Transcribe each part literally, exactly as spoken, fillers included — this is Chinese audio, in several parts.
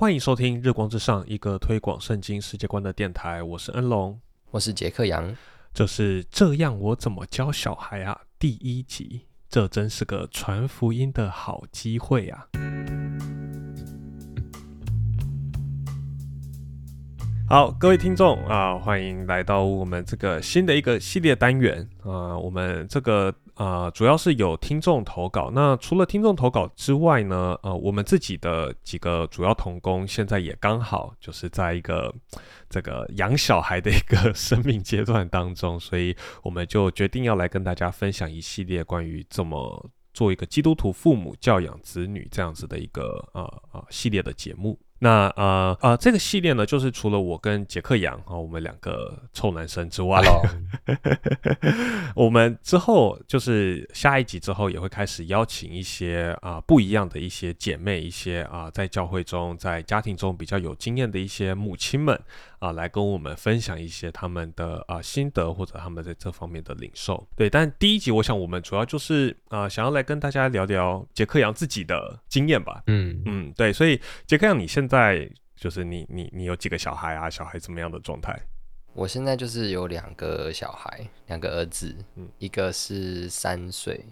欢迎收听日光之上，一个推广圣经世界观的电台。我是恩龙，我是杰克杨。这是这样我怎么教小孩啊第一集，这真是个传福音的好机会啊。好，各位听众啊、呃，欢迎来到我们这个新的一个系列单元啊、呃。我们这个啊、呃，主要是有听众投稿。那除了听众投稿之外呢，呃，我们自己的几个主要同工现在也刚好就是在一个这个养小孩的一个生命阶段当中，所以我们就决定要来跟大家分享一系列关于这么做一个基督徒父母教养子女这样子的一个呃呃系列的节目。那呃呃，这个系列呢，就是除了我跟杰克杨、哦、我们两个臭男生之外，我们之后就是下一集之后也会开始邀请一些啊、呃、不一样的一些姐妹，一些啊、呃、在教会中、在家庭中比较有经验的一些母亲们啊、呃，来跟我们分享一些他们的啊、呃、心得或者他们在这方面的领受。对，但第一集我想我们主要就是啊、呃、想要来跟大家聊聊杰克杨自己的经验吧。嗯嗯，对，所以杰克杨你现在在就是你你你有几个小孩啊？小孩怎么样的状态？我现在就是有两个小孩，两个儿子，嗯，一个是三岁，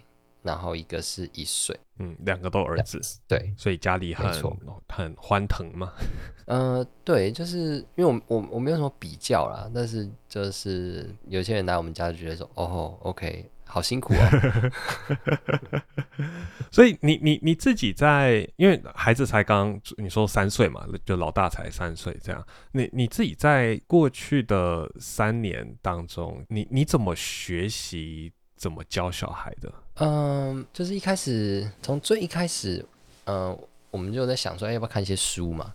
然后一个是一岁，嗯，两个都儿子，对，所以家里很很欢腾嘛。呃，对，就是因为我我我没有什么比较啦，但是就是有些人来我们家就觉得说，哦 ，OK。好辛苦哦所以你你你自己在，因为孩子才刚你说三岁嘛，就老大才三岁这样，你你自己在过去的三年当中，你你怎么学习怎么教小孩的？嗯，就是一开始从最一开始，嗯，我们就在想说，哎，要不要看一些书嘛？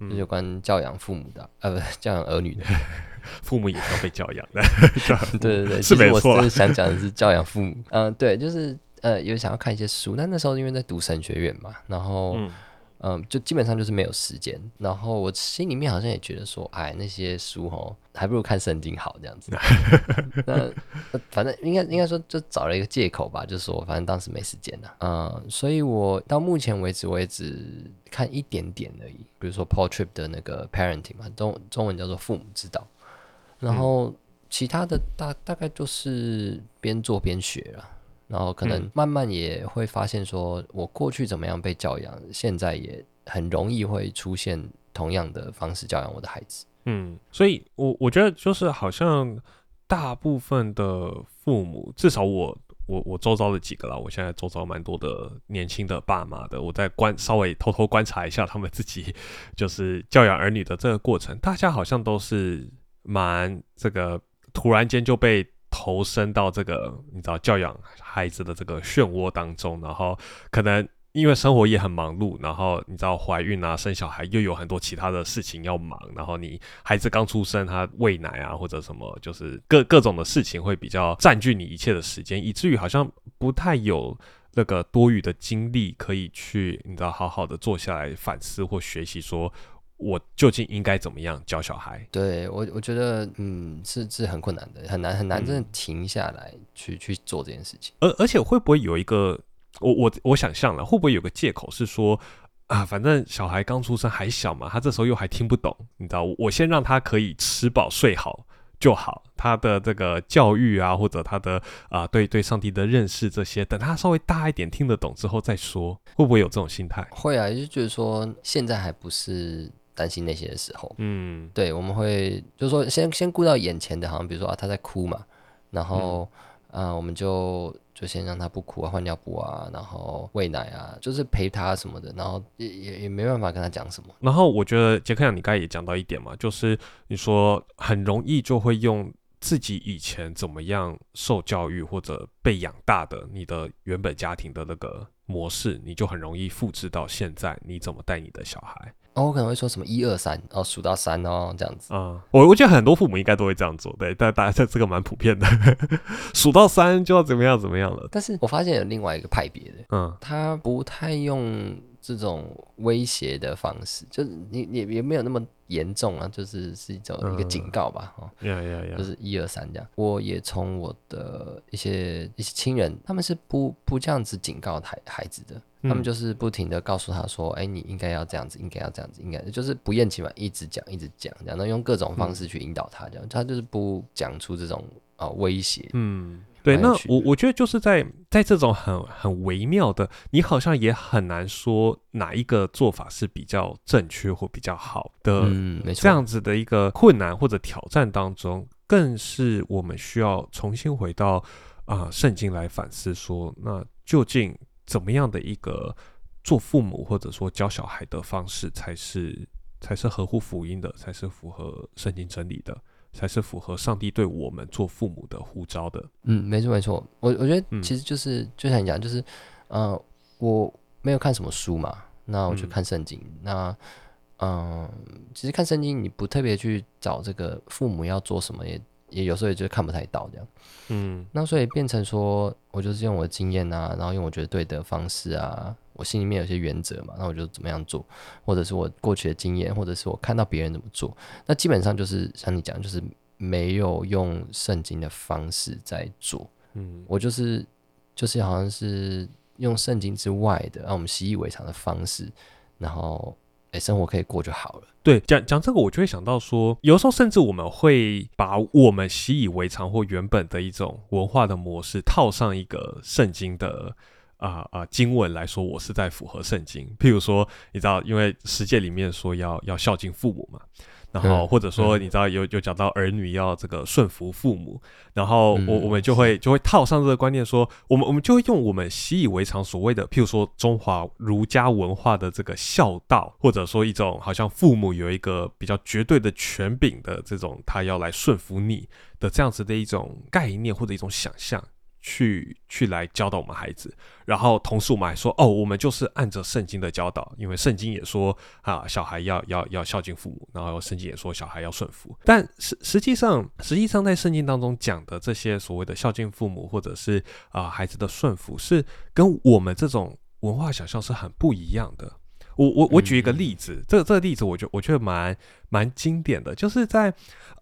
嗯、就是有关教养父母的，呃，不，教养儿女的，父母也是要被教养的。对对对，是没错。我是想讲的是教养父母。嗯、呃，对，就是呃，有想要看一些书，但那时候因为在读神学院嘛，然后嗯、呃，就基本上就是没有时间。然后我心里面好像也觉得说，哎，那些书吼，还不如看圣经好这样子。那反正应该应该说，就找了一个借口吧，就说反正当时没时间了。嗯、呃，所以我到目前为止，我也只看一点点而已，比如说 Paul Tripp 的那个 Parenting 嘛，中中文叫做父母之道，然后其他的大大概就是边做边学啦，然后可能慢慢也会发现说我过去怎么样被教养，现在也很容易会出现同样的方式教养我的孩子。嗯，所以我我觉得就是好像大部分的父母，至少我我我周遭的几个啦，我现在周遭蛮多的年轻的爸妈的，我在观稍微偷偷观察一下他们自己就是教养儿女的这个过程，大家好像都是蛮这个突然间就被投身到这个你知道教养孩子的这个漩涡当中，然后可能因为生活也很忙碌，然后你知道怀孕啊生小孩又有很多其他的事情要忙，然后你孩子刚出生他喂奶啊或者什么，就是各各种的事情会比较占据你一切的时间，以至于好像不太有那个多余的精力可以去你知道好好的坐下来反思或学习说我究竟应该怎么样教小孩。对，我我觉得嗯是是很困难的，很难很难真的停下来去、嗯、去做这件事情。而而且会不会有一个我我我想象了，会不会有个借口是说啊，反正小孩刚出生还小嘛，他这时候又还听不懂，你知道，我先让他可以吃饱睡好就好，他的这个教育啊，或者他的啊、呃、对对上帝的认识这些，等他稍微大一点听得懂之后再说，会不会有这种心态？会啊，就觉得说现在还不是担心那些的时候，嗯，对，我们会就是说先先顾到眼前的，好像比如说啊他在哭嘛，然后。嗯啊、呃，我们就就先让他不哭啊，换尿布啊，然后喂奶啊，就是陪他什么的，然后也也也没办法跟他讲什么。然后我觉得杰克杨你刚才也讲到一点嘛，就是你说很容易就会用自己以前怎么样受教育或者被养大的你的原本家庭的那个模式，你就很容易复制到现在你怎么带你的小孩。哦，我可能会说什么一二三，哦，数到三哦，这样子。啊、嗯，我我觉得很多父母应该都会这样做，对，但大家这个蛮普遍的，数到三就要怎么样怎么样了。但是我发现有另外一个派别的，嗯，他不太用这种威胁的方式，就是你也也没有那么严重啊，就是是一种、嗯、一个警告吧，哦， yeah, yeah, yeah. 就是一二三这样。我也从我的一些一些亲人，他们是不不这样子警告孩孩子的，他们就是不停的告诉他说，哎、嗯欸，你应该要这样子，应该要这样子，应该就是不厌其烦一直讲一直讲，然后用各种方式去引导他，这样、嗯、他就是不讲出这种啊、呃、威胁，嗯。对，那我我觉得就是在在这种很很微妙的，你好像也很难说哪一个做法是比较正确或比较好的，嗯，没错，这样子的一个困难或者挑战当中，更是我们需要重新回到啊、呃、圣经来反思说，那究竟怎么样的一个做父母或者说教小孩的方式才是才是合乎福音的，才是符合圣经真理的。才是符合上帝对我们做父母的呼召的。嗯，没错没错，我我觉得其实就是、嗯、就像你讲，就是呃，我没有看什么书嘛，那我就看圣经。嗯那嗯、呃，其实看圣经你不特别去找这个父母要做什么，也也有时候也就看不太到这样。嗯，那所以变成说我就是用我的经验啊，然后用我觉得对的方式啊。我心里面有些原则嘛，那我就怎么样做，或者是我过去的经验，或者是我看到别人怎么做，那基本上就是像你讲，就是没有用圣经的方式在做。嗯，我就是就是好像是用圣经之外的，让我们习以为常的方式，然后哎，生活可以过就好了。对，讲讲这个，我就会想到说，有时候甚至我们会把我们习以为常或原本的一种文化的模式套上一个圣经的。啊、呃、啊、呃！经文来说，我是在符合圣经。譬如说，你知道，因为十诫里面说要要孝敬父母嘛，然后或者说，你知道有有讲到儿女要这个顺服父母，然后我、嗯、我们就会就会套上这个观念说，说我们我们就会用我们习以为常所谓的，譬如说中华儒家文化的这个孝道，或者说一种好像父母有一个比较绝对的权柄的这种，他要来顺服你的这样子的一种概念或者一种想象。去去来教导我们孩子，然后同时我们还说哦，我们就是按着圣经的教导，因为圣经也说啊，小孩要要要孝敬父母，然后圣经也说小孩要顺服。但实实际上，实际上在圣经当中讲的这些所谓的孝敬父母，或者是啊、呃、孩子的顺服，是跟我们这种文化想象是很不一样的。我我我举一个例子，嗯、这这个例子我觉我觉得蛮蛮经典的，就是在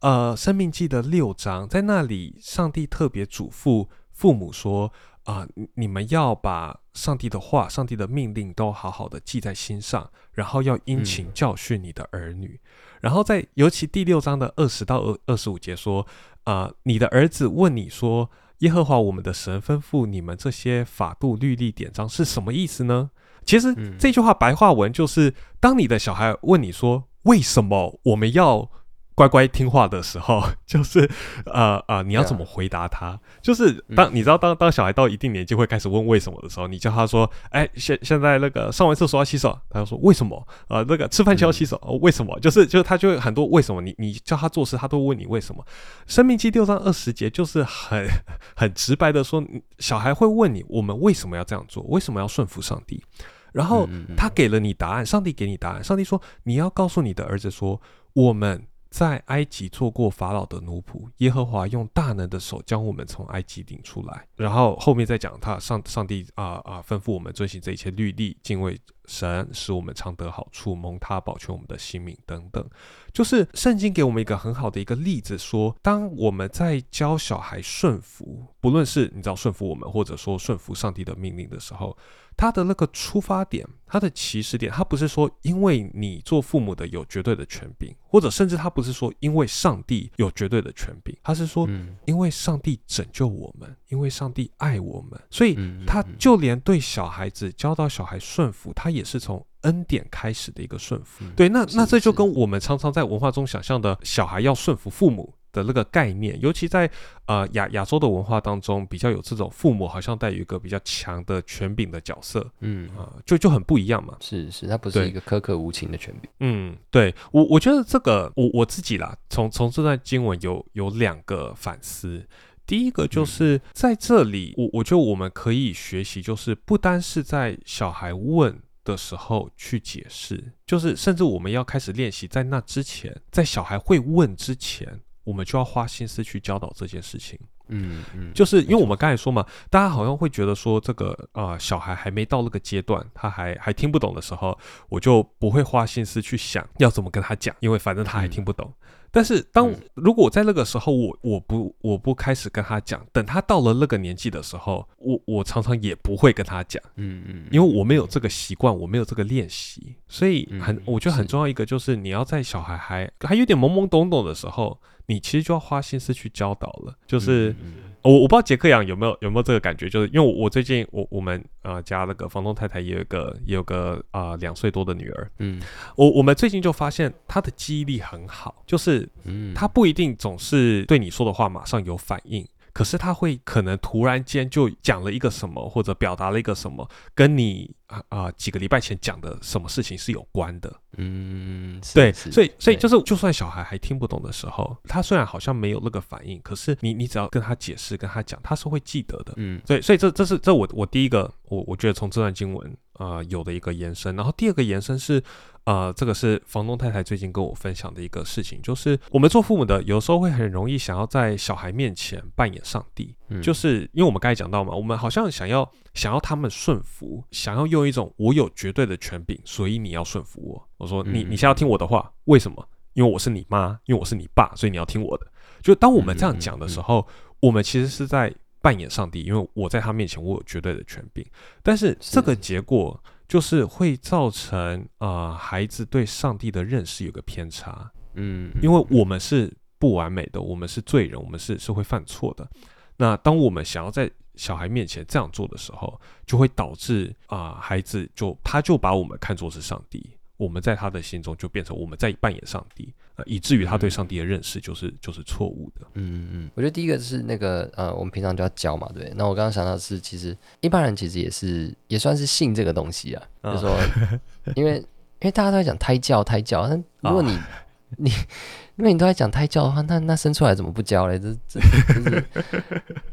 呃《申命记》的六章，在那里上帝特别嘱咐。父母说啊、呃，你们要把上帝的话、上帝的命令都好好的记在心上，然后要殷勤教训你的儿女。嗯、然后在尤其第六章的二十到二十五节说啊、呃，你的儿子问你说，耶和华我们的神吩咐你们这些法度、律例、典章是什么意思呢？其实这句话白话文就是，当你的小孩问你说，为什么我们要？乖乖听话的时候，就是呃呃，你要怎么回答他？ Yeah. 就是当你知道当当小孩到一定年纪会开始问为什么的时候，你叫他说：“哎、欸，现现在那个上完厕所要洗手。”他就说：“为什么？”呃，那个吃饭前要洗手，嗯哦、为什么？就是就是他就会很多为什么。你你叫他做事，他都问你为什么。申命记六章二十节就是很很直白的说，小孩会问你：我们为什么要这样做？为什么要顺服上帝？然后他给了你答案，上帝给你答案。上帝说：“你要告诉你的儿子说，我们。”在埃及做过法老的奴仆，耶和华用大能的手将我们从埃及领出来。然后后面再讲他上上帝啊啊、呃呃、吩咐我们遵行这一切律例，敬畏神，使我们常得好处，蒙他保全我们的性命等等。就是圣经给我们一个很好的一个例子说，说当我们在教小孩顺服，不论是你知道顺服我们，或者说顺服上帝的命令的时候。他的那个出发点，他的起始点，他不是说因为你做父母的有绝对的权柄，或者甚至他不是说因为上帝有绝对的权柄，他是说因为上帝拯救我们，因为上帝爱我们，所以他就连对小孩子教导小孩顺服，他也是从恩典开始的一个顺服。对，那那这就跟我们常常在文化中想象的小孩要顺服父母的那个概念，尤其在呃亚亚洲的文化当中，比较有这种父母好像带有一个比较强的权柄的角色，嗯啊、呃，就就很不一样嘛。是是，它不是一个苛刻无情的权柄。嗯，对我我觉得这个我我自己啦，从从这段经文有有两个反思。第一个就是、嗯、在这里，我我觉得我们可以学习，就是不单是在小孩问。的时候去解释，就是甚至我们要开始练习，在那之前，在小孩会问之前，我们就要花心思去教导这件事情。嗯嗯，就是因为我们刚才说嘛，大家好像会觉得说这个啊、呃，小孩还没到那个阶段，他还还听不懂的时候，我就不会花心思去想要怎么跟他讲，因为反正他还听不懂。嗯、但是当、嗯、如果我在那个时候，我我不我不开始跟他讲，等他到了那个年纪的时候，我我常常也不会跟他讲，嗯嗯，因为我没有这个习惯，我没有这个练习，所以很、嗯、我觉得很重要一个就是你要在小孩还还有点懵懵懂懂的时候。你其实就要花心思去教导了，就是、嗯嗯、我我不知道杰克杨有没有有没有这个感觉，就是因为我我最近我我们呃家那个房东太太也有一个也有个啊两岁多的女儿，嗯，我我们最近就发现她的记忆力很好，就是她不一定总是对你说的话马上有反应。可是他会可能突然间就讲了一个什么，或者表达了一个什么，跟你啊、呃、几个礼拜前讲的什么事情是有关的。嗯，对，是是所以所以就是，就算小孩还听不懂的时候，他虽然好像没有那个反应，可是你你只要跟他解释、跟他讲，他是会记得的。嗯，所以所以这这是这我我第一个，我我觉得从这段经文啊、呃、有的一个延伸，然后第二个延伸是。呃，这个是房东太太最近跟我分享的一个事情，就是我们做父母的有时候会很容易想要在小孩面前扮演上帝，嗯、就是因为我们刚才讲到嘛，我们好像想要想要他们顺服，想要用一种我有绝对的权柄，所以你要顺服我。我说你你现在要听我的话，为什么？因为我是你妈，因为我是你爸，所以你要听我的。就当我们这样讲的时候，嗯嗯嗯、我们其实是在扮演上帝，因为我在他面前我有绝对的权柄，但是这个结果。就是会造成啊、呃、孩子对上帝的认识有个偏差，嗯，因为我们是不完美的，我们是罪人，我们是是会犯错的。那当我们想要在小孩面前这样做的时候，就会导致啊、呃、孩子就他就把我们看作是上帝，我们在他的心中就变成我们在扮演上帝。以至于他对上帝的认识就是、嗯、就是错误的。嗯嗯，我觉得第一个是那个呃，我们平常就要教嘛，对。那我刚刚想到的是，其实一般人其实也是也算是信这个东西啊，哦、就是说，因为因为大家都在讲胎教胎教，但如果你、哦、你因为你都在讲胎教的话，那那生出来怎么不教嘞？这这这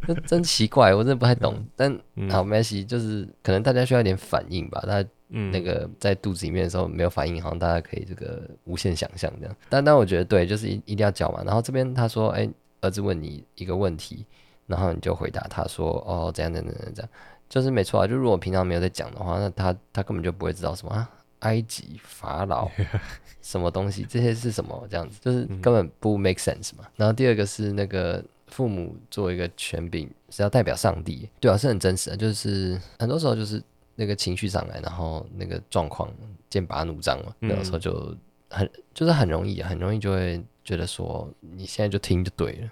这真奇怪，我真的不太懂。嗯、但、嗯、好没关系，就是可能大家需要一点反应吧，大家。嗯，那个在肚子里面的时候没有反应，好像大家可以这个无限想象这样。但但我觉得对，就是一一定要教嘛。然后这边他说，哎、欸，儿子问你一个问题，然后你就回答他说，哦，怎样怎样怎样怎样，就是没错啊。就如果平常没有在讲的话，那他他根本就不会知道什么啊，埃及法老什么东西，这些是什么这样子，就是根本不 make sense 嘛。然后第二个是那个。父母做一个权柄是要代表上帝，对啊，是很真实的，就是很多时候就是那个情绪上来，然后那个状况剑拔弩张嘛，那时候就很就是很容易、啊，很容易就会觉得说你现在就听就对了，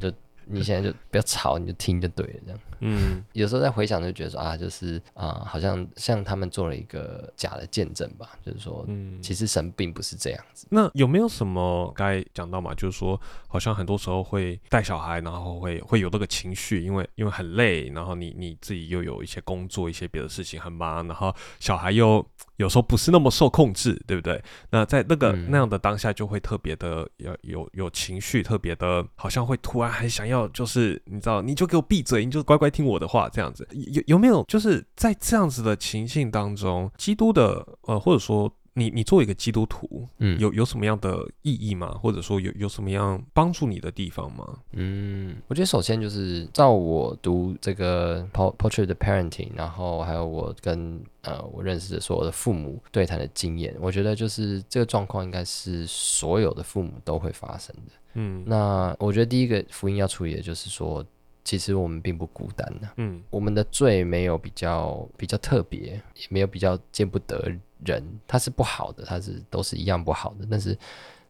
就你现在就不要吵，你就听就对了这样。嗯，有时候在回想就觉得说啊，就是啊、呃，好像像他们做了一个假的见证吧，就是说，嗯，其实神并不是这样子。那有没有什么刚才讲到嘛？就是说，好像很多时候会带小孩，然后会会有这个情绪，因为因为很累，然后你你自己又有一些工作，一些别的事情很忙，然后小孩又有时候不是那么受控制，对不对？那在那个、嗯、那样的当下，就会特别的有有有情绪，特别的，好像会突然很想要，就是你知道，你就给我闭嘴，你就乖乖。听我的话，这样子有有没有就是在这样子的情境当中，基督的呃，或者说你你作为一个基督徒，嗯，有有什么样的意义吗？或者说有有什么样帮助你的地方吗？嗯，我觉得首先就是照我读这个 Portrait of Parenting， 然后还有我跟呃我认识的所有的父母对谈的经验，我觉得就是这个状况应该是所有的父母都会发生的。嗯，那我觉得第一个福音要处理的就是说。其实我们并不孤单的、啊，嗯，我们的罪没有比较比较特别，也没有比较见不得人，它是不好的，它是都是一样不好的。但是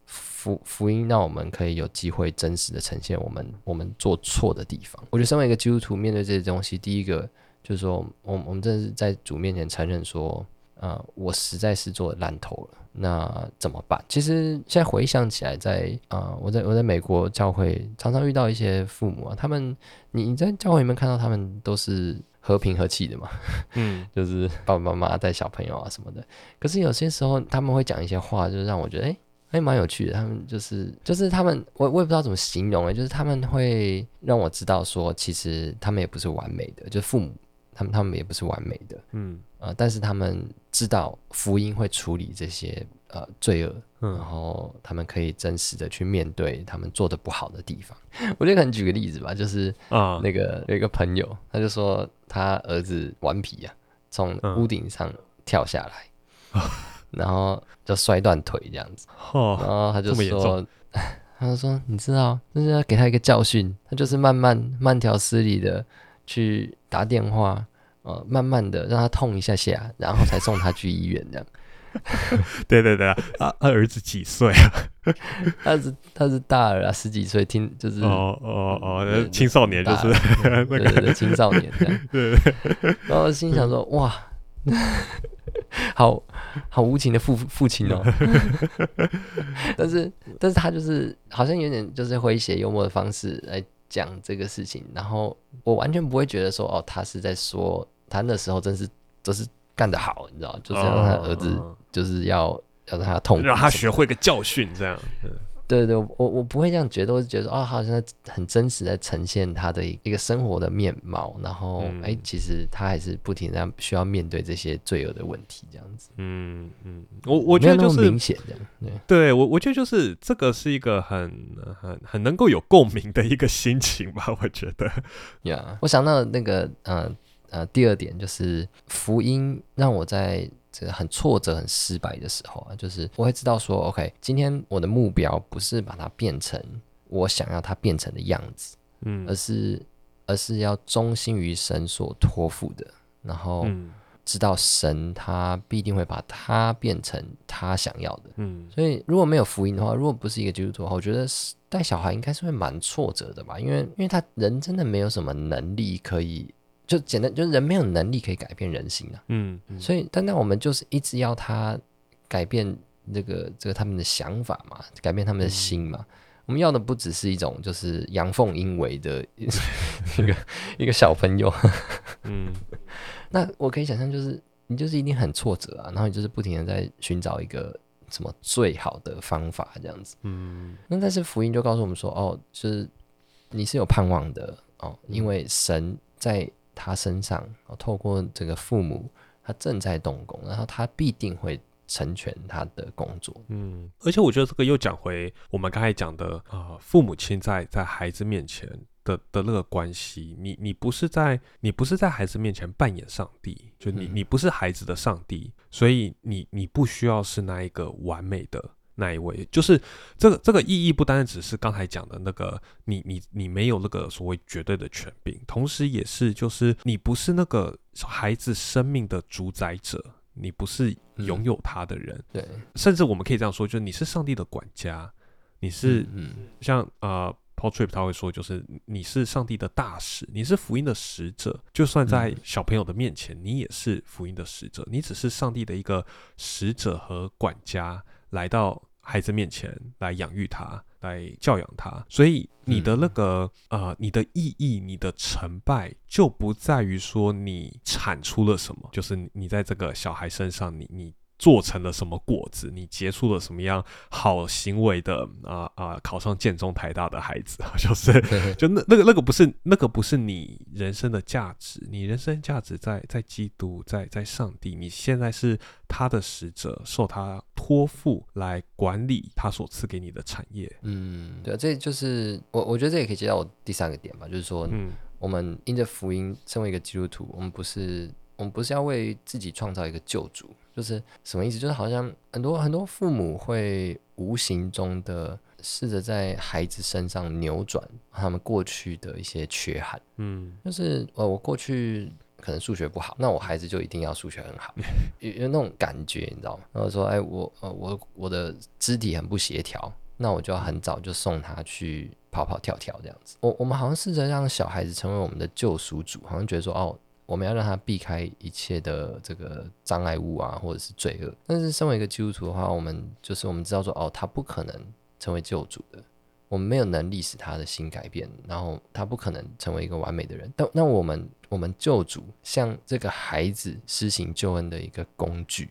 福福音让我们可以有机会真实的呈现我们我们做错的地方。我觉得身为一个基督徒，面对这些东西，第一个就是说，我我们真的是在主面前承认说，呃，我实在是做烂头了。那怎么办？其实现在回想起来在，在、呃、啊，我在我在美国教会常常遇到一些父母啊，他们你你在教会里面看到他们都是和平和气的嘛，嗯，就是爸爸妈妈带小朋友啊什么的。可是有些时候他们会讲一些话，就让我觉得哎哎蛮有趣的。他们就是就是他们我我也不知道怎么形容哎，就是他们会让我知道说，其实他们也不是完美的，就是父母。他们他们也不是完美的，嗯、呃、但是他们知道福音会处理这些呃罪恶，然后他们可以真实的去面对他们做的不好的地方。我就可能举个例子吧，就是那个有一个朋友，他就说他儿子顽皮啊，从屋顶上跳下来，然后就摔断腿这样子，然后他就说。他就说：“你知道，就是要给他一个教训。他就是慢慢、慢条斯理的去打电话，呃，慢慢的让他痛一下下，然后才送他去医院这样。对对对啊，啊，他儿子几岁啊？他是他是大儿啊，十几岁，听就是哦哦哦，青少年就是对对对，青少年这样。对， 对， 对。然后心想说：哇。”好好无情的父父亲哦，但是但是他就是好像有点就是诙谐幽默的方式来讲这个事情，然后我完全不会觉得说哦，他是在说他那时候真是真是干得好，你知道，就是让他儿子就是要、哦、要让他痛苦，让他学会个教训这样。对 对， 對，我我不会这样觉得，我是觉得哦，好像很真实在呈现他的一个生活的面貌，然后哎、嗯欸，其实他还是不停的需要面对这些罪恶的问题，这样子。嗯嗯，我我觉得就是明显这样。对，对我我觉得就是这个是一个很很很能够有共鸣的一个心情吧，我觉得。呀、yeah ，我想到那个呃呃第二点就是福音让我在。很挫折很失败的时候啊，就是我会知道说 OK 今天我的目标不是把它变成我想要它变成的样子、嗯、而是而是要忠心于神所托付的，然后知道神他必定会把它变成他想要的、嗯、所以如果没有福音的话，如果不是一个基督徒的话，我觉得带小孩应该是会蛮挫折的吧，因为因为他人真的没有什么能力可以就简单，就是人没有能力可以改变人心啊。嗯，嗯所以，但那我们就是一直要他改变这个这个他们的想法嘛，改变他们的心嘛。嗯、我们要的不只是一种就是阳奉阴违的一个一个小朋友。嗯，那我可以想象，就是你就是一定很挫折啊，然后你就是不停的在寻找一个什么最好的方法这样子。嗯，那但是福音就告诉我们说，哦，就是你是有盼望的哦，因为神在。他身上、哦、透过这个父母他正在动工，然后他必定会成全他的工作。嗯，而且我觉得这个又讲回我们刚才讲的、呃、父母亲在在孩子面前的的那个关系，你你不是在你不是在孩子面前扮演上帝，就你、嗯、你不是孩子的上帝，所以你你不需要是那一个完美的那一位，就是这个这个意义不单单只是刚才讲的那个，你你你没有那个所谓绝对的权柄，同时也是就是你不是那个孩子生命的主宰者，你不是拥有他的人，嗯、对，甚至我们可以这样说，就是你是上帝的管家，你是、嗯嗯、像呃 Paul Tripp 他会说，就是你是上帝的大使，你是福音的使者，就算在小朋友的面前，你也是福音的使者，你只是上帝的一个使者和管家来到。孩子面前来养育他，来教养他，所以你的那个、嗯、呃，你的意义，你的成败就不在于说你产出了什么，就是你在这个小孩身上，你你做成了什么果子，你结出了什么样好行为的啊啊、呃呃，考上建中台大的孩子，就是就那那个那个不是那个不是你人生的价值，你人生价值在在基督，在在上帝，你现在是他的使者，受他托付来管理他所赐给你的产业。嗯，对、啊，这就是我我觉得这也可以接到我第三个点吧，就是说，嗯，我们因着福音，身为一个基督徒，我们不是我们不是要为自己创造一个救主，就是什么意思？就是好像很多很多父母会无形中的试着在孩子身上扭转他们过去的一些缺憾。嗯，就是呃，我过去。可能数学不好，那我孩子就一定要数学很好，有有那种感觉，你知道吗？然后说，哎，我呃我我的肢体很不协调，那我就要很早就送他去跑跑跳跳这样子。我我们好像试着让小孩子成为我们的救赎主，好像觉得说，哦，我们要让他避开一切的这个障碍物啊，或者是罪恶。但是身为一个基督徒的话，我们就是我们知道说，哦，他不可能成为救主的。我们没有能力使他的心改变，然后他不可能成为一个完美的人。但那我们我们救主像这个孩子施行救恩的一个工具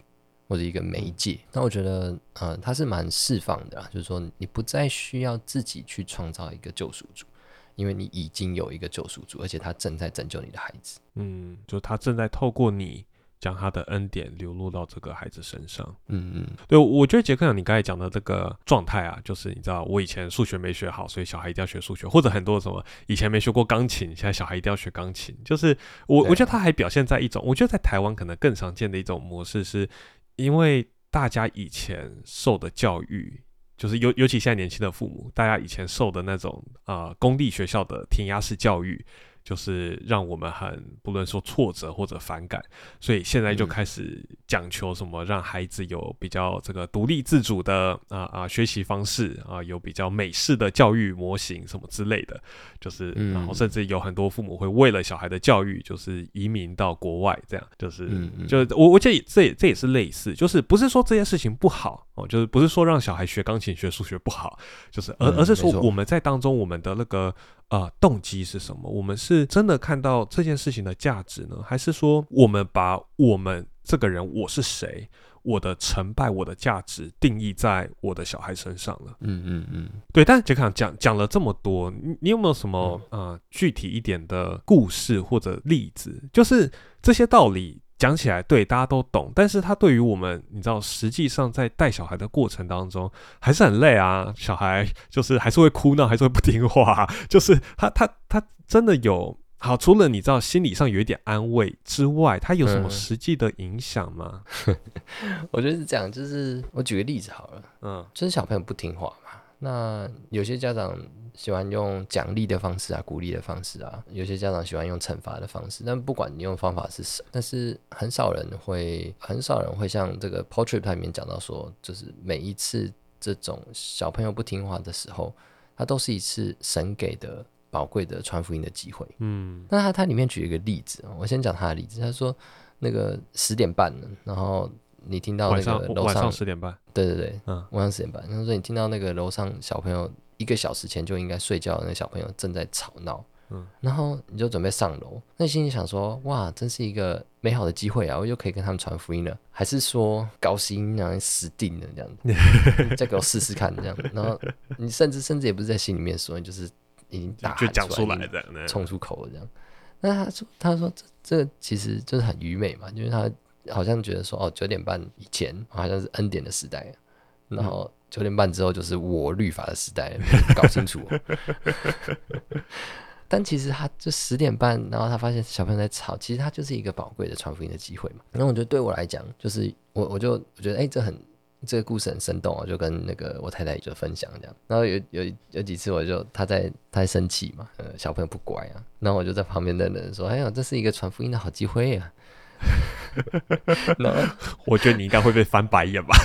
或者一个媒介，那我觉得呃，他是蛮释放的啦，就是说你不再需要自己去创造一个救赎主，因为你已经有一个救赎主，而且他正在拯救你的孩子。嗯，就他正在透过你将他的恩典流露到这个孩子身上。嗯嗯，对，我觉得杰克长你刚才讲的这个状态啊，就是你知道我以前数学没学好，所以小孩一定要学数学，或者很多什么以前没学过钢琴，现在小孩一定要学钢琴，就是我我觉得他还表现在一种，我觉得在台湾可能更常见的一种模式，是因为大家以前受的教育，就是尤尤其现在年轻的父母，大家以前受的那种呃公立学校的填鸭式教育，就是让我们很不论说挫折或者反感，所以现在就开始讲求什么让孩子有比较这个独立自主的啊啊、呃呃、学习方式啊、呃，有比较美式的教育模型什么之类的，就是然后甚至有很多父母会为了小孩的教育就是移民到国外，这样就是就我我觉得这也这也是类似，就是不是说这些事情不好哦，就是不是说让小孩学钢琴学数学不好，就是而而是说我们在当中我们的那个。呃，动机是什么？我们是真的看到这件事情的价值呢，还是说我们把我们这个人我是谁，我的成败，我的价值定义在我的小孩身上了？嗯嗯嗯，对。但杰克长讲讲了这么多，你，你有没有什么、嗯、呃具体一点的故事或者例子？就是这些道理讲起来对大家都懂，但是他对于我们你知道实际上在带小孩的过程当中还是很累啊，小孩就是还是会哭闹，还是会不听话、啊、就是他他他真的有好，除了你知道心理上有一点安慰之外，他有什么实际的影响吗？嗯、我觉得是这样，就是我举个例子好了，嗯，就是小朋友不听话嘛，那有些家长喜欢用奖励的方式啊，鼓励的方式啊，有些家长喜欢用惩罚的方式，但不管你用方法是什么，但是很少人会很少人会像这个 Paul Tripp 他里面讲到说，就是每一次这种小朋友不听话的时候，它都是一次神给的宝贵的传福音的机会。嗯，那他他里面举一个例子，我先讲他的例子，他说那个十点半了，然后你听到那个楼上晚上十点半，对对对，嗯，晚上十点半，他说你听到那个楼上小朋友一个小时前就应该睡觉的那小朋友正在吵闹，嗯，然后你就准备上楼，那你心里想说，哇，真是一个美好的机会啊，我又可以跟他们传福音了，还是说高兴然后死定了这样子，再给我试试看这样，然后你甚至甚至也不是在心里面说，你就是已经大喊出来，冲出口了这样。那他说，他说 这, 这其实就是很愚昧嘛，因为他好像觉得说，哦，九点半以前好像是恩典的时代，然后。嗯，九点半之后就是我律法的时代，搞清楚、哦。但其实他就十点半，然后他发现小朋友在吵，其实他就是一个宝贵的传福音的机会嘛。然后我觉得对我来讲，就是我我就我觉得哎、欸，这很这个故事很生动、哦，我就跟那个我太太就分享这样。然后有有有几次我就他在他在生气嘛、呃，小朋友不乖啊，然后我就在旁边的人说，哎呀，这是一个传福音的好机会啊。然后我觉得你应该会被翻白眼吧。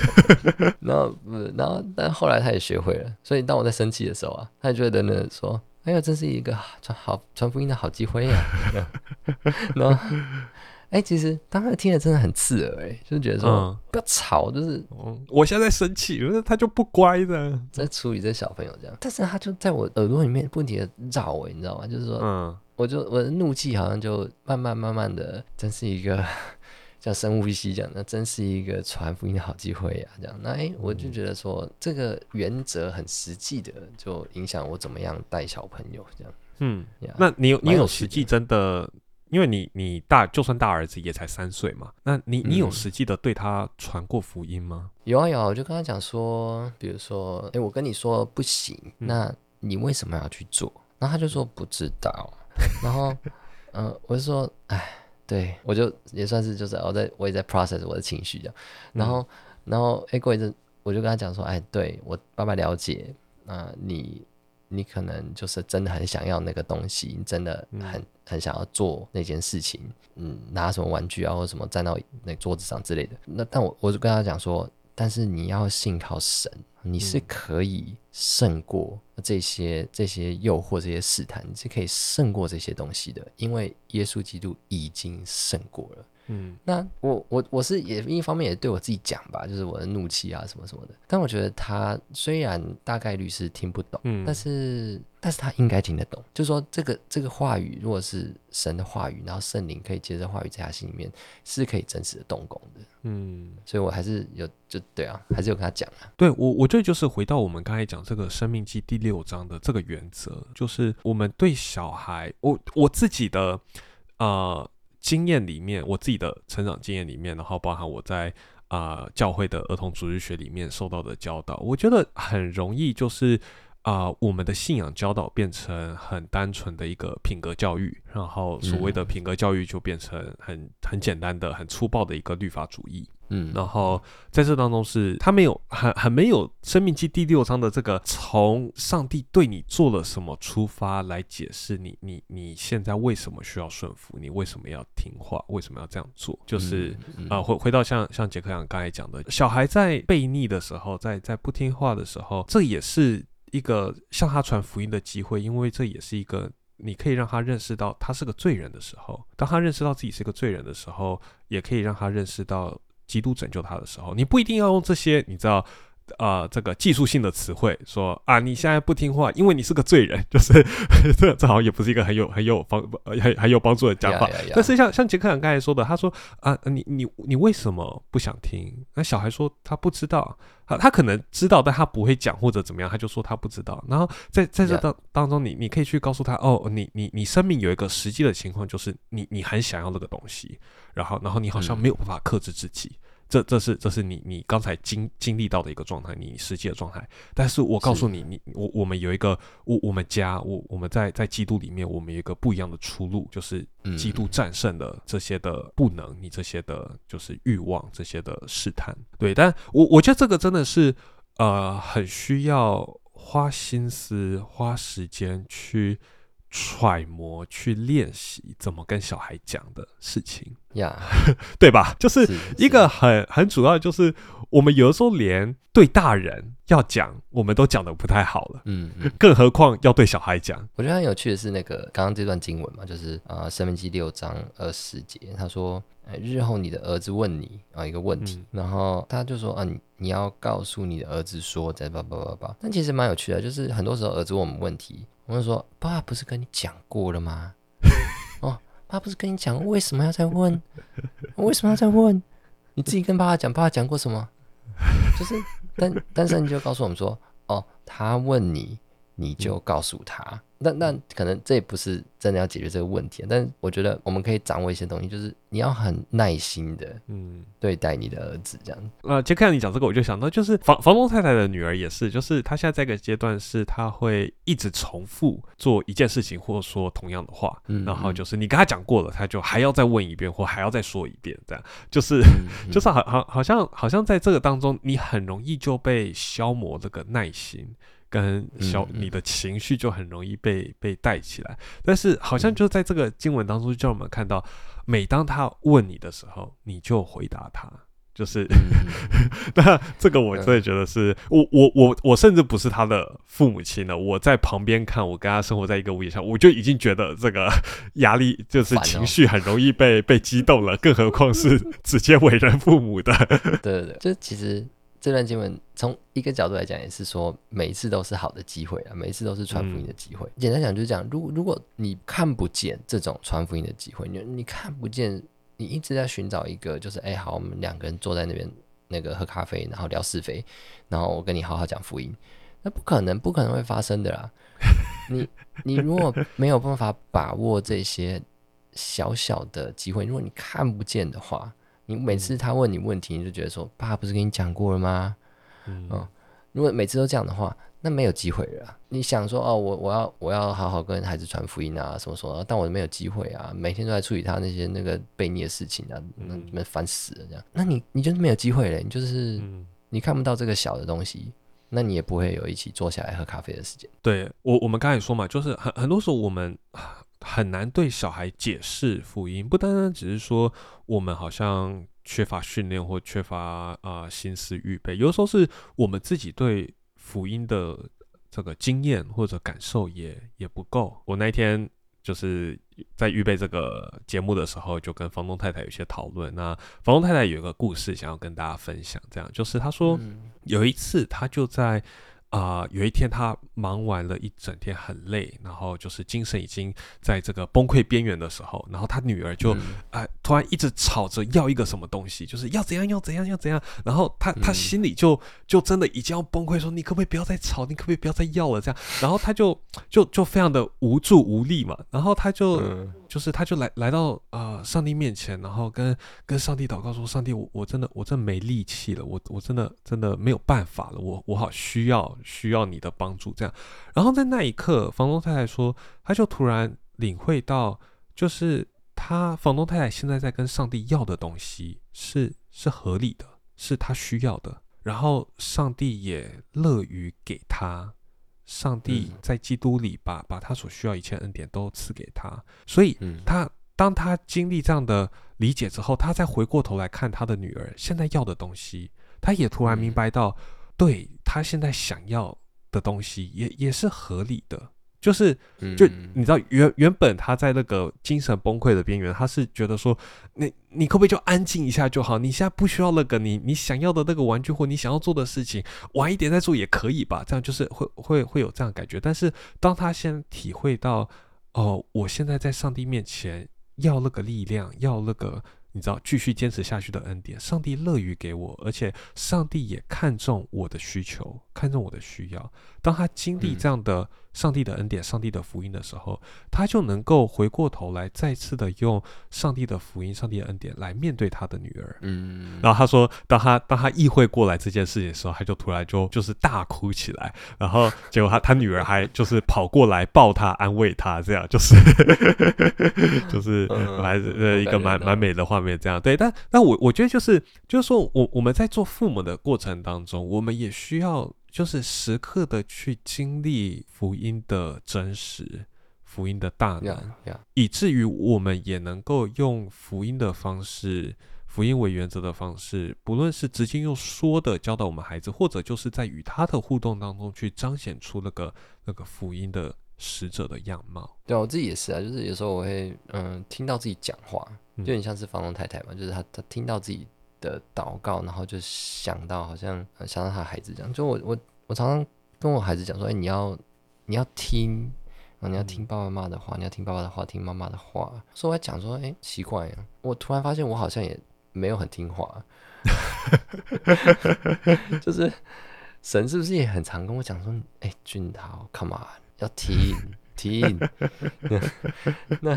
然后，然后，但后来他也学会了。所以当我在生气的时候啊，他也就会冷冷的说：“哎呦，真是一个传好传福音的好机会呀、啊！”然后，哎、欸，其实当时听了真的很刺耳、欸，哎，就觉得说、嗯、不要吵，就是我现在在生气，他就不乖的，在处理这小朋友这样。但是他就在我耳朵里面不停的绕我、欸，你知道吗？就是说，嗯。我就我的怒气好像就慢慢慢慢的，真是一个像深呼吸这样，那真是一个传福音的好机会呀、啊，这样。那哎、欸，我就觉得说这个原则很实际的，就影响我怎么样带小朋友这样。嗯， yeah, 那你有你有实际真的，因为你你大就算大儿子也才三岁嘛，那你你有实际的对他传过福音吗？嗯、有啊有啊，我就跟他讲说，比如说，哎、欸，我跟你说不行、嗯，那你为什么要去做？然后他就说不知道。然后，嗯、呃，我就说，哎，对，我就也算是就是我在我也在 process 我的情绪这样。然后，嗯、然后，哎，过一阵我就跟他讲说，哎，对我爸爸了解，那、呃、你你可能就是真的很想要那个东西，你真的很、嗯、很想要做那件事情，嗯，拿什么玩具啊或者什么站到那桌子上之类的。那但我我就跟他讲说，但是你要信靠神，你是可以胜过这些这些诱惑、这些试探，你是可以胜过这些东西的，因为耶稣基督已经胜过了。嗯，那我我我是也一方面也对我自己讲吧，就是我的怒气啊什么什么的。但我觉得他虽然大概率是听不懂，嗯、但是但是他应该听得懂。就是说这个这个话语，如果是神的话语，然后圣灵可以接着话语在他心里面，是可以真实的动工的。嗯，所以我还是有就对啊，还是有跟他讲啊。对我我觉得就是回到我们刚才讲这个《申命记》第六章的这个原则，就是我们对小孩，我我自己的呃。经验里面，我自己的成长经验里面，然后包含我在啊、呃、教会的儿童主日学里面受到的教导，我觉得很容易就是啊、呃，我们的信仰教导变成很单纯的一个品格教育，然后所谓的品格教育就变成很很简单的、很粗暴的一个律法主义。嗯，然后在这当中是他没有很很没有《申命记》第六章的这个从上帝对你做了什么出发来解释你你你现在为什么需要顺服，你为什么要听话，为什么要这样做，就是啊、嗯嗯呃、回回到像像杰克杨刚才讲的，小孩在悖逆的时候，在在不听话的时候，这也是一个向他传福音的机会，因为这也是一个你可以让他认识到他是个罪人的时候，当他认识到自己是个罪人的时候，也可以让他认识到基督拯救他的时候。你不一定要用这些你知道呃，这个技术性的词汇说啊，你现在不听话，因为你是个罪人，就是呵呵这好像也不是一个很有很有帮很很有帮助的讲法。Yeah, yeah, yeah. 但是像像杰克杨刚才说的，他说啊，你你你为什么不想听？那小孩说他不知道，啊、他可能知道，但他不会讲或者怎么样，他就说他不知道。然后在在这当当中你，你你可以去告诉他哦，你你你生命有一个实际的情况，就是你你很想要那个东西，然后然后你好像没有办法克制自己。嗯这, 这是这是你你刚才经经历到的一个状态，你实际的状态。但是我告诉你，你我我们有一个我我们家我我们在在基督里面，我们有一个不一样的出路，就是基督战胜了这些的不能，你这些的就是欲望，这些的试探。对，但我我觉得这个真的是呃很需要花心思、花时间去揣摩、去练习怎么跟小孩讲的事情。Yeah. 对吧，就是一个很很主要，就是我们有的时候连对大人要讲我们都讲得不太好了，嗯嗯，更何况要对小孩讲。我觉得很有趣的是那个刚刚这段经文嘛，就是呃《申命记》六章二十节，他说日后你的儿子问你啊、呃、一个问题、嗯、然后他就说啊你你要告诉你的儿子说在吧吧吧吧。但其实蛮有趣的，就是很多时候儿子问我们问题，我们说爸不是跟你讲过了吗？爸不是跟你讲为什么要再问？为什么要再问？你自己跟爸爸讲，爸爸讲过什么？就是但但是你就告诉我们说，哦，他问你，你就告诉他。嗯、那那可能这也不是真的要解决这个问题，但我觉得我们可以掌握一些东西，就是你要很耐心的，嗯，对待你的儿子这样。嗯、呃，就看你讲这个，我就想到就是房房东太太的女儿也是，就是她现在这个阶段是她会一直重复做一件事情，或者说同样的话，嗯嗯，然后就是你跟她讲过了，她就还要再问一遍，或还要再说一遍，这样就是嗯嗯就是好好好像好像在这个当中，你很容易就被消磨这个耐心。跟小你的情绪就很容易被、嗯、被带起来，但是好像就在这个经文当中，就让我们看到，每当他问你的时候，你就回答他，就是，嗯、那这个我真的觉得是、嗯、我我我我甚至不是他的父母亲了，我在旁边看，我跟他生活在一个屋檐下，我就已经觉得这个压力就是情绪很容易被、哦、被激动了，更何况是直接为人父母的。对对对，就其实。这段经文从一个角度来讲，也是说每一次都是好的机会啊，每一次都是传福音的机会。嗯、简单讲就是讲，如果如果你看不见这种传福音的机会，你你看不见，你一直在寻找一个就是，哎，好，我们两个人坐在那边那个喝咖啡，然后聊是非，然后我跟你好好讲福音，那不可能，不可能会发生的啦。你你如果没有办法把握这些小小的机会，如果你看不见的话。你每次他问你问题，你就觉得说爸不是跟你讲过了吗？嗯、哦，如果每次都这样的话，那没有机会了、啊。你想说哦，我我要我要好好跟孩子传福音啊，什么什么，但我没有机会啊，每天都在处理他那些那个悖逆的事情啊，那你们烦死了这样。那你你就是没有机会了，你就是、嗯、你看不到这个小的东西。那你也不会有一起坐下来喝咖啡的时间。对我我们刚才也说嘛，就是很很多时候我们。很难对小孩解释福音，不单单只是说我们好像缺乏训练或缺乏、呃、心思预备，有的时候是我们自己对福音的这个经验或者感受也也不够。我那一天就是在预备这个节目的时候，就跟房东太太有些讨论。那房东太太有一个故事想要跟大家分享，这样就是她说有一次她就在呃，有一天他忙完了一整天很累，然后就是精神已经在这个崩溃边缘的时候，然后他女儿就、嗯呃、突然一直吵着要一个什么东西，就是要怎样要怎样要怎样，然后他他心里就就真的已经要崩溃，说你可不可以不要再吵，你可不可以不要再要了这样，然后他就就就非常的无助无力嘛，然后他就、嗯、就是他就来来到呃上帝面前，然后跟跟上帝祷告说，上帝，我我真的我真的没力气了，我我真的真的没有办法了，我我好需要。需要你的帮助这样。然后在那一刻，房东太太说，她就突然领会到，就是她房东太太现在在跟上帝要的东西是是合理的，是她需要的，然后上帝也乐于给她，上帝在基督里把、嗯、把她所需要一切恩典都赐给她。所以她、嗯、当她经历这样的理解之后，她再回过头来看她的女儿现在要的东西，她也突然明白到、嗯对他现在想要的东西也也是合理的，就是就你知道原原本他在那个精神崩溃的边缘，他是觉得说你你可不可以就安静一下就好，你现在不需要那个你你想要的那个玩具或你想要做的事情，晚一点再做也可以吧，这样就是会会会有这样的感觉。但是当他先体会到哦，我现在在上帝面前要那个力量，要那个你知道继续坚持下去的恩典，上帝乐于给我，而且上帝也看重我的需求，看重我的需要。当他经历这样的上帝的恩典、嗯、上帝的福音的时候，他就能够回过头来再次的用上帝的福音、上帝的恩典来面对他的女儿。嗯，然后他说当他当他意会过来这件事情的时候，他就突然就就是大哭起来，然后结果他他女儿还就是跑过来抱他安慰他，这样就是就是来、嗯呃、一个蛮蛮美的画面这样。对，但但我我觉得就是就是说我我们在做父母的过程当中，我们也需要就是时刻的去经历福音的真实，福音的大能， yeah, yeah. 以至于我们也能够用福音的方式，福音为原则的方式，不论是直接用说的教导我们孩子，或者就是在与他的互动当中去彰显出那个那个福音的使者的样貌。对啊，我自己也是啊，就是有时候我会嗯听到自己讲话，就很像是房东太太嘛，就是她她听到自己的祷告，然后就想到好像、呃、想到她孩子这样。就我我我常常跟我孩子讲说，哎、欸，你要你要听，然后你要听爸爸妈妈的话，你要听爸爸的话，听妈妈的话。所以我还讲说，哎、欸，奇怪啊，我突然发现我好像也没有很听话，就是神是不是也很常跟我讲说，哎、欸，俊涛 ，come on。要停停那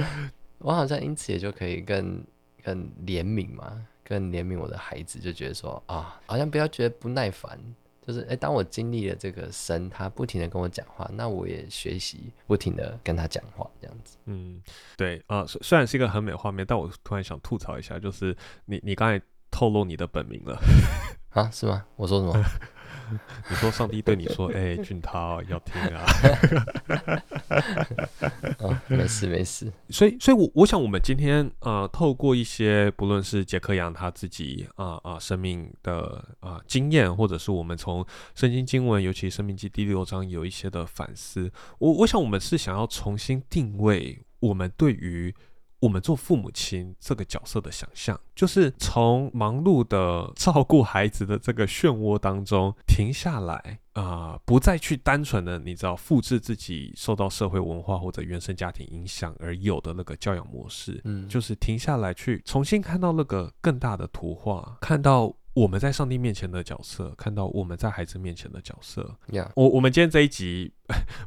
我好像因此也就可以更更怜悯嘛，更怜悯我的孩子，就觉得说啊，好像不要觉得不耐烦，就是哎、欸，当我经历了这个神他不停的跟我讲话，那我也学习不停的跟他讲话这样子。嗯，对啊、呃，虽然是一个很美的画面，但我突然想吐槽一下，就是你你刚才透露你的本名了啊？是吗？我说什么？你说上帝对你说：“哎、欸，俊涛要听啊！”哦，没事没事。所以，所以我，我我想，我们今天呃，透过一些不论是杰克杨他自己啊啊、呃呃、生命的啊、呃、经验，或者是我们从圣经经文，尤其《申命记》第六章有一些的反思，我我想，我们是想要重新定位我们对于我们做父母亲这个角色的想象，就是从忙碌的照顾孩子的这个漩涡当中停下来，呃，不再去单纯的你知道复制自己受到社会文化或者原生家庭影响而有的那个教养模式，嗯，就是停下来去重新看到那个更大的图画，看到我们在上帝面前的角色，看到我们在孩子面前的角色。Yeah. 我我们今天这一集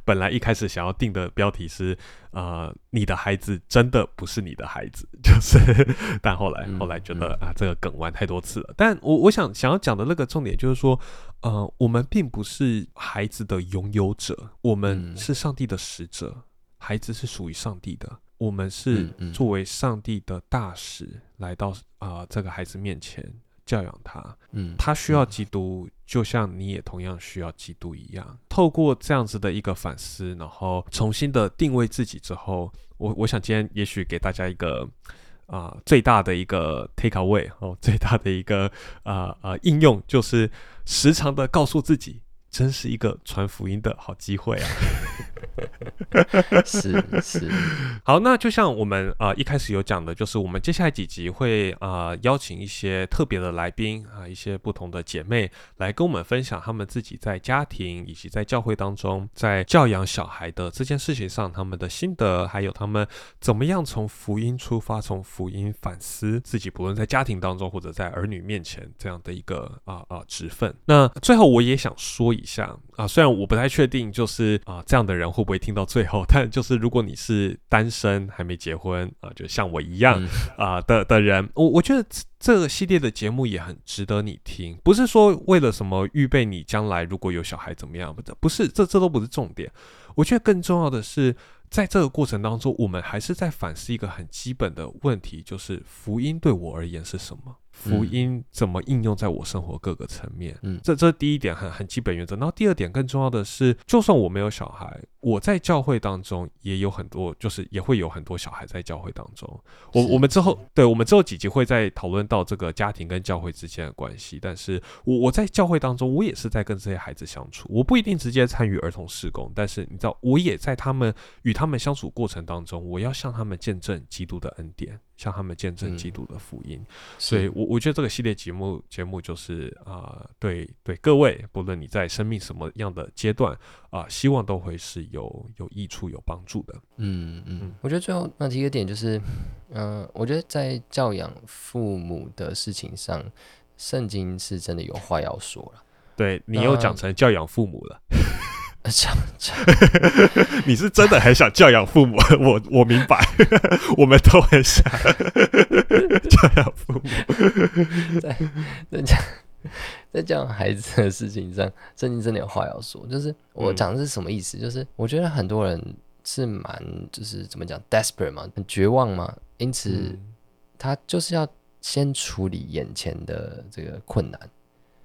本来一开始想要定的标题是呃，你的孩子真的不是你的孩子，就是，但后来后来觉得、嗯、啊，这个梗玩太多次了。但我我想想要讲的那个重点就是说，呃，我们并不是孩子的拥有者，我们是上帝的使者，嗯、孩子是属于上帝的。我们是作为上帝的大使来到啊、呃、这个孩子面前。教养他，嗯，他需要基督、嗯，就像你也同样需要基督一样。透过这样子的一个反思，然后重新的定位自己之后，我我想今天也许给大家一个啊、呃、最大的一个 take away 哦，最大的一个啊啊、呃呃、应用就是时常的告诉自己，真是一个传福音的好机会啊！是是。好，那就像我们、呃、一开始有讲的，就是我们接下来几集会、呃、邀请一些特别的来宾、呃、一些不同的姐妹来跟我们分享她们自己在家庭以及在教会当中在教养小孩的这件事情上她们的心得，还有她们怎么样从福音出发，从福音反思自己，不论在家庭当中或者在儿女面前这样的一个、呃呃、职分。那最后我也想说一下、呃、虽然我不太确定就是、呃、这样的人会不会听到最后，但就是如果你是单身还没结婚、呃、就像我一样、嗯呃、的, 的人 我, 我觉得这个系列的节目也很值得你听，不是说为了什么预备你将来如果有小孩怎么样，不是，这这都不是重点。我觉得更重要的是在这个过程当中我们还是在反思一个很基本的问题，就是福音对我而言是什么，福音怎么应用在我生活各个层面、嗯、这这第一点 很, 很基本原则。然后第二点更重要的是，就算我没有小孩，我在教会当中也有很多，就是也会有很多小孩在教会当中。我我们之后对我们之后几集会再讨论到这个家庭跟教会之间的关系，但是 我, 我在教会当中我也是在跟这些孩子相处，我不一定直接参与儿童事工，但是你知道我也在他们与他们相处过程当中，我要向他们见证基督的恩典，向他们见证基督的福音、嗯、所以我我觉得这个系列节目节目就是、呃、对对各位不论你在生命什么样的阶段、呃、希望都会是有有益处有帮助的。嗯嗯，我觉得最后那提一个点就是、呃、我觉得在教养父母的事情上圣经是真的有话要说了。对，你又讲成教养父母了你是真的很想教养父母我, 我明白我们都很想教养父母在, 在, 讲在教养孩子的事情上圣经真的有话要说。就是我讲的是什么意思、嗯、就是我觉得很多人是蛮就是怎么讲 desperate 嘛，很绝望嘛，因此他就是要先处理眼前的这个困难。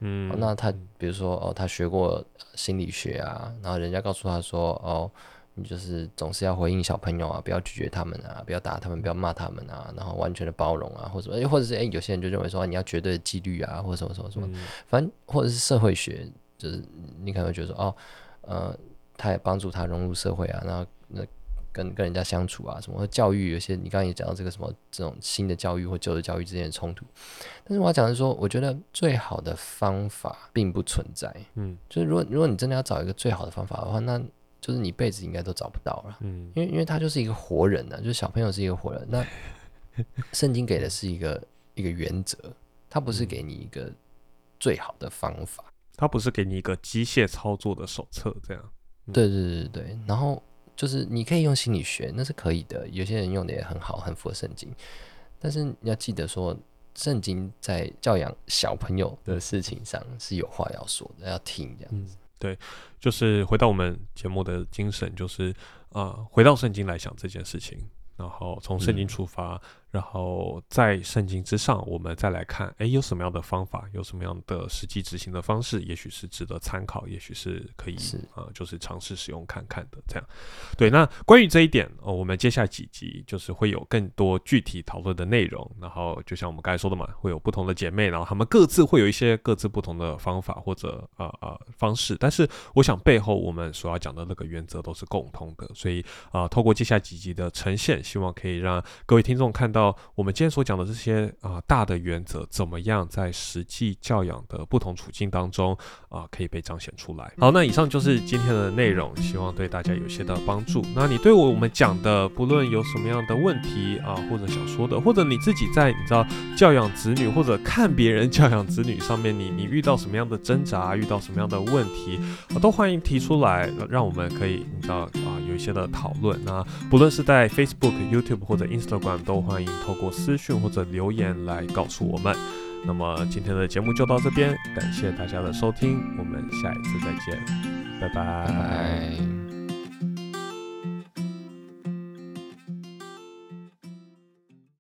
嗯哦、那他比如说、哦、他学过心理学啊，然后人家告诉他说哦，你就是总是要回应小朋友啊，不要拒绝他们啊，不要打他们，不要骂他们啊，然后完全的包容啊，或者或者是、欸、有些人就认为说、啊、你要绝对的纪律啊，或者什么什么什么、嗯、反正或者是社会学，就是你可能会觉得说哦，呃，他也帮助他融入社会啊，然后那跟跟人家相处啊，什么教育，有些你刚刚也讲到这个什么这种新的教育或旧的教育之间的冲突。但是我要讲的是说，我觉得最好的方法并不存在。嗯，就是如果如果你真的要找一个最好的方法的话，那就是你辈子应该都找不到了。嗯，因为因为他就是一个活人啊，就是小朋友是一个活人。那圣经给的是一个一个原则，它不是给你一个最好的方法，它不是给你一个机械操作的手册这样。嗯、对对对对，然后。就是你可以用心理学，那是可以的，有些人用的也很好，很符合圣经。但是你要记得说，圣经在教养小朋友的事情上是有话要说的，要听这样子、嗯、对，就是回到我们节目的精神，就是、呃、回到圣经来想这件事情，然后从圣经出发、嗯、然后在圣经之上我们再来看诶有什么样的方法，有什么样的实际执行的方式，也许是值得参考，也许是可以是、呃、就是尝试使用看看的这样。对，那关于这一点、呃、我们接下来几集就是会有更多具体讨论的内容，然后就像我们刚才说的嘛，会有不同的姐妹，然后她们各自会有一些各自不同的方法或者、呃呃、方式，但是我想背后我们所要讲的那个原则都是共通的，所以、呃、透过接下来几集的呈现，希望可以让各位听众看到我们今天所讲的这些、呃、大的原则怎么样在实际教养的不同处境当中、呃、可以被彰显出来。好，那以上就是今天的内容，希望对大家有些的帮助。那你对我们讲的不论有什么样的问题、呃、或者想说的，或者你自己在你知道教养子女或者看别人教养子女上面 你, 你遇到什么样的挣扎，遇到什么样的问题、呃、都欢迎提出来，让我们可以你知道、呃、有一些的讨论。那不论是在 Facebook YouTube 或者 Instagram 都欢迎透过私讯或者留言来告诉我们。那么今天的节目就到这边，感谢大家的收听，我们下一次再见，拜拜。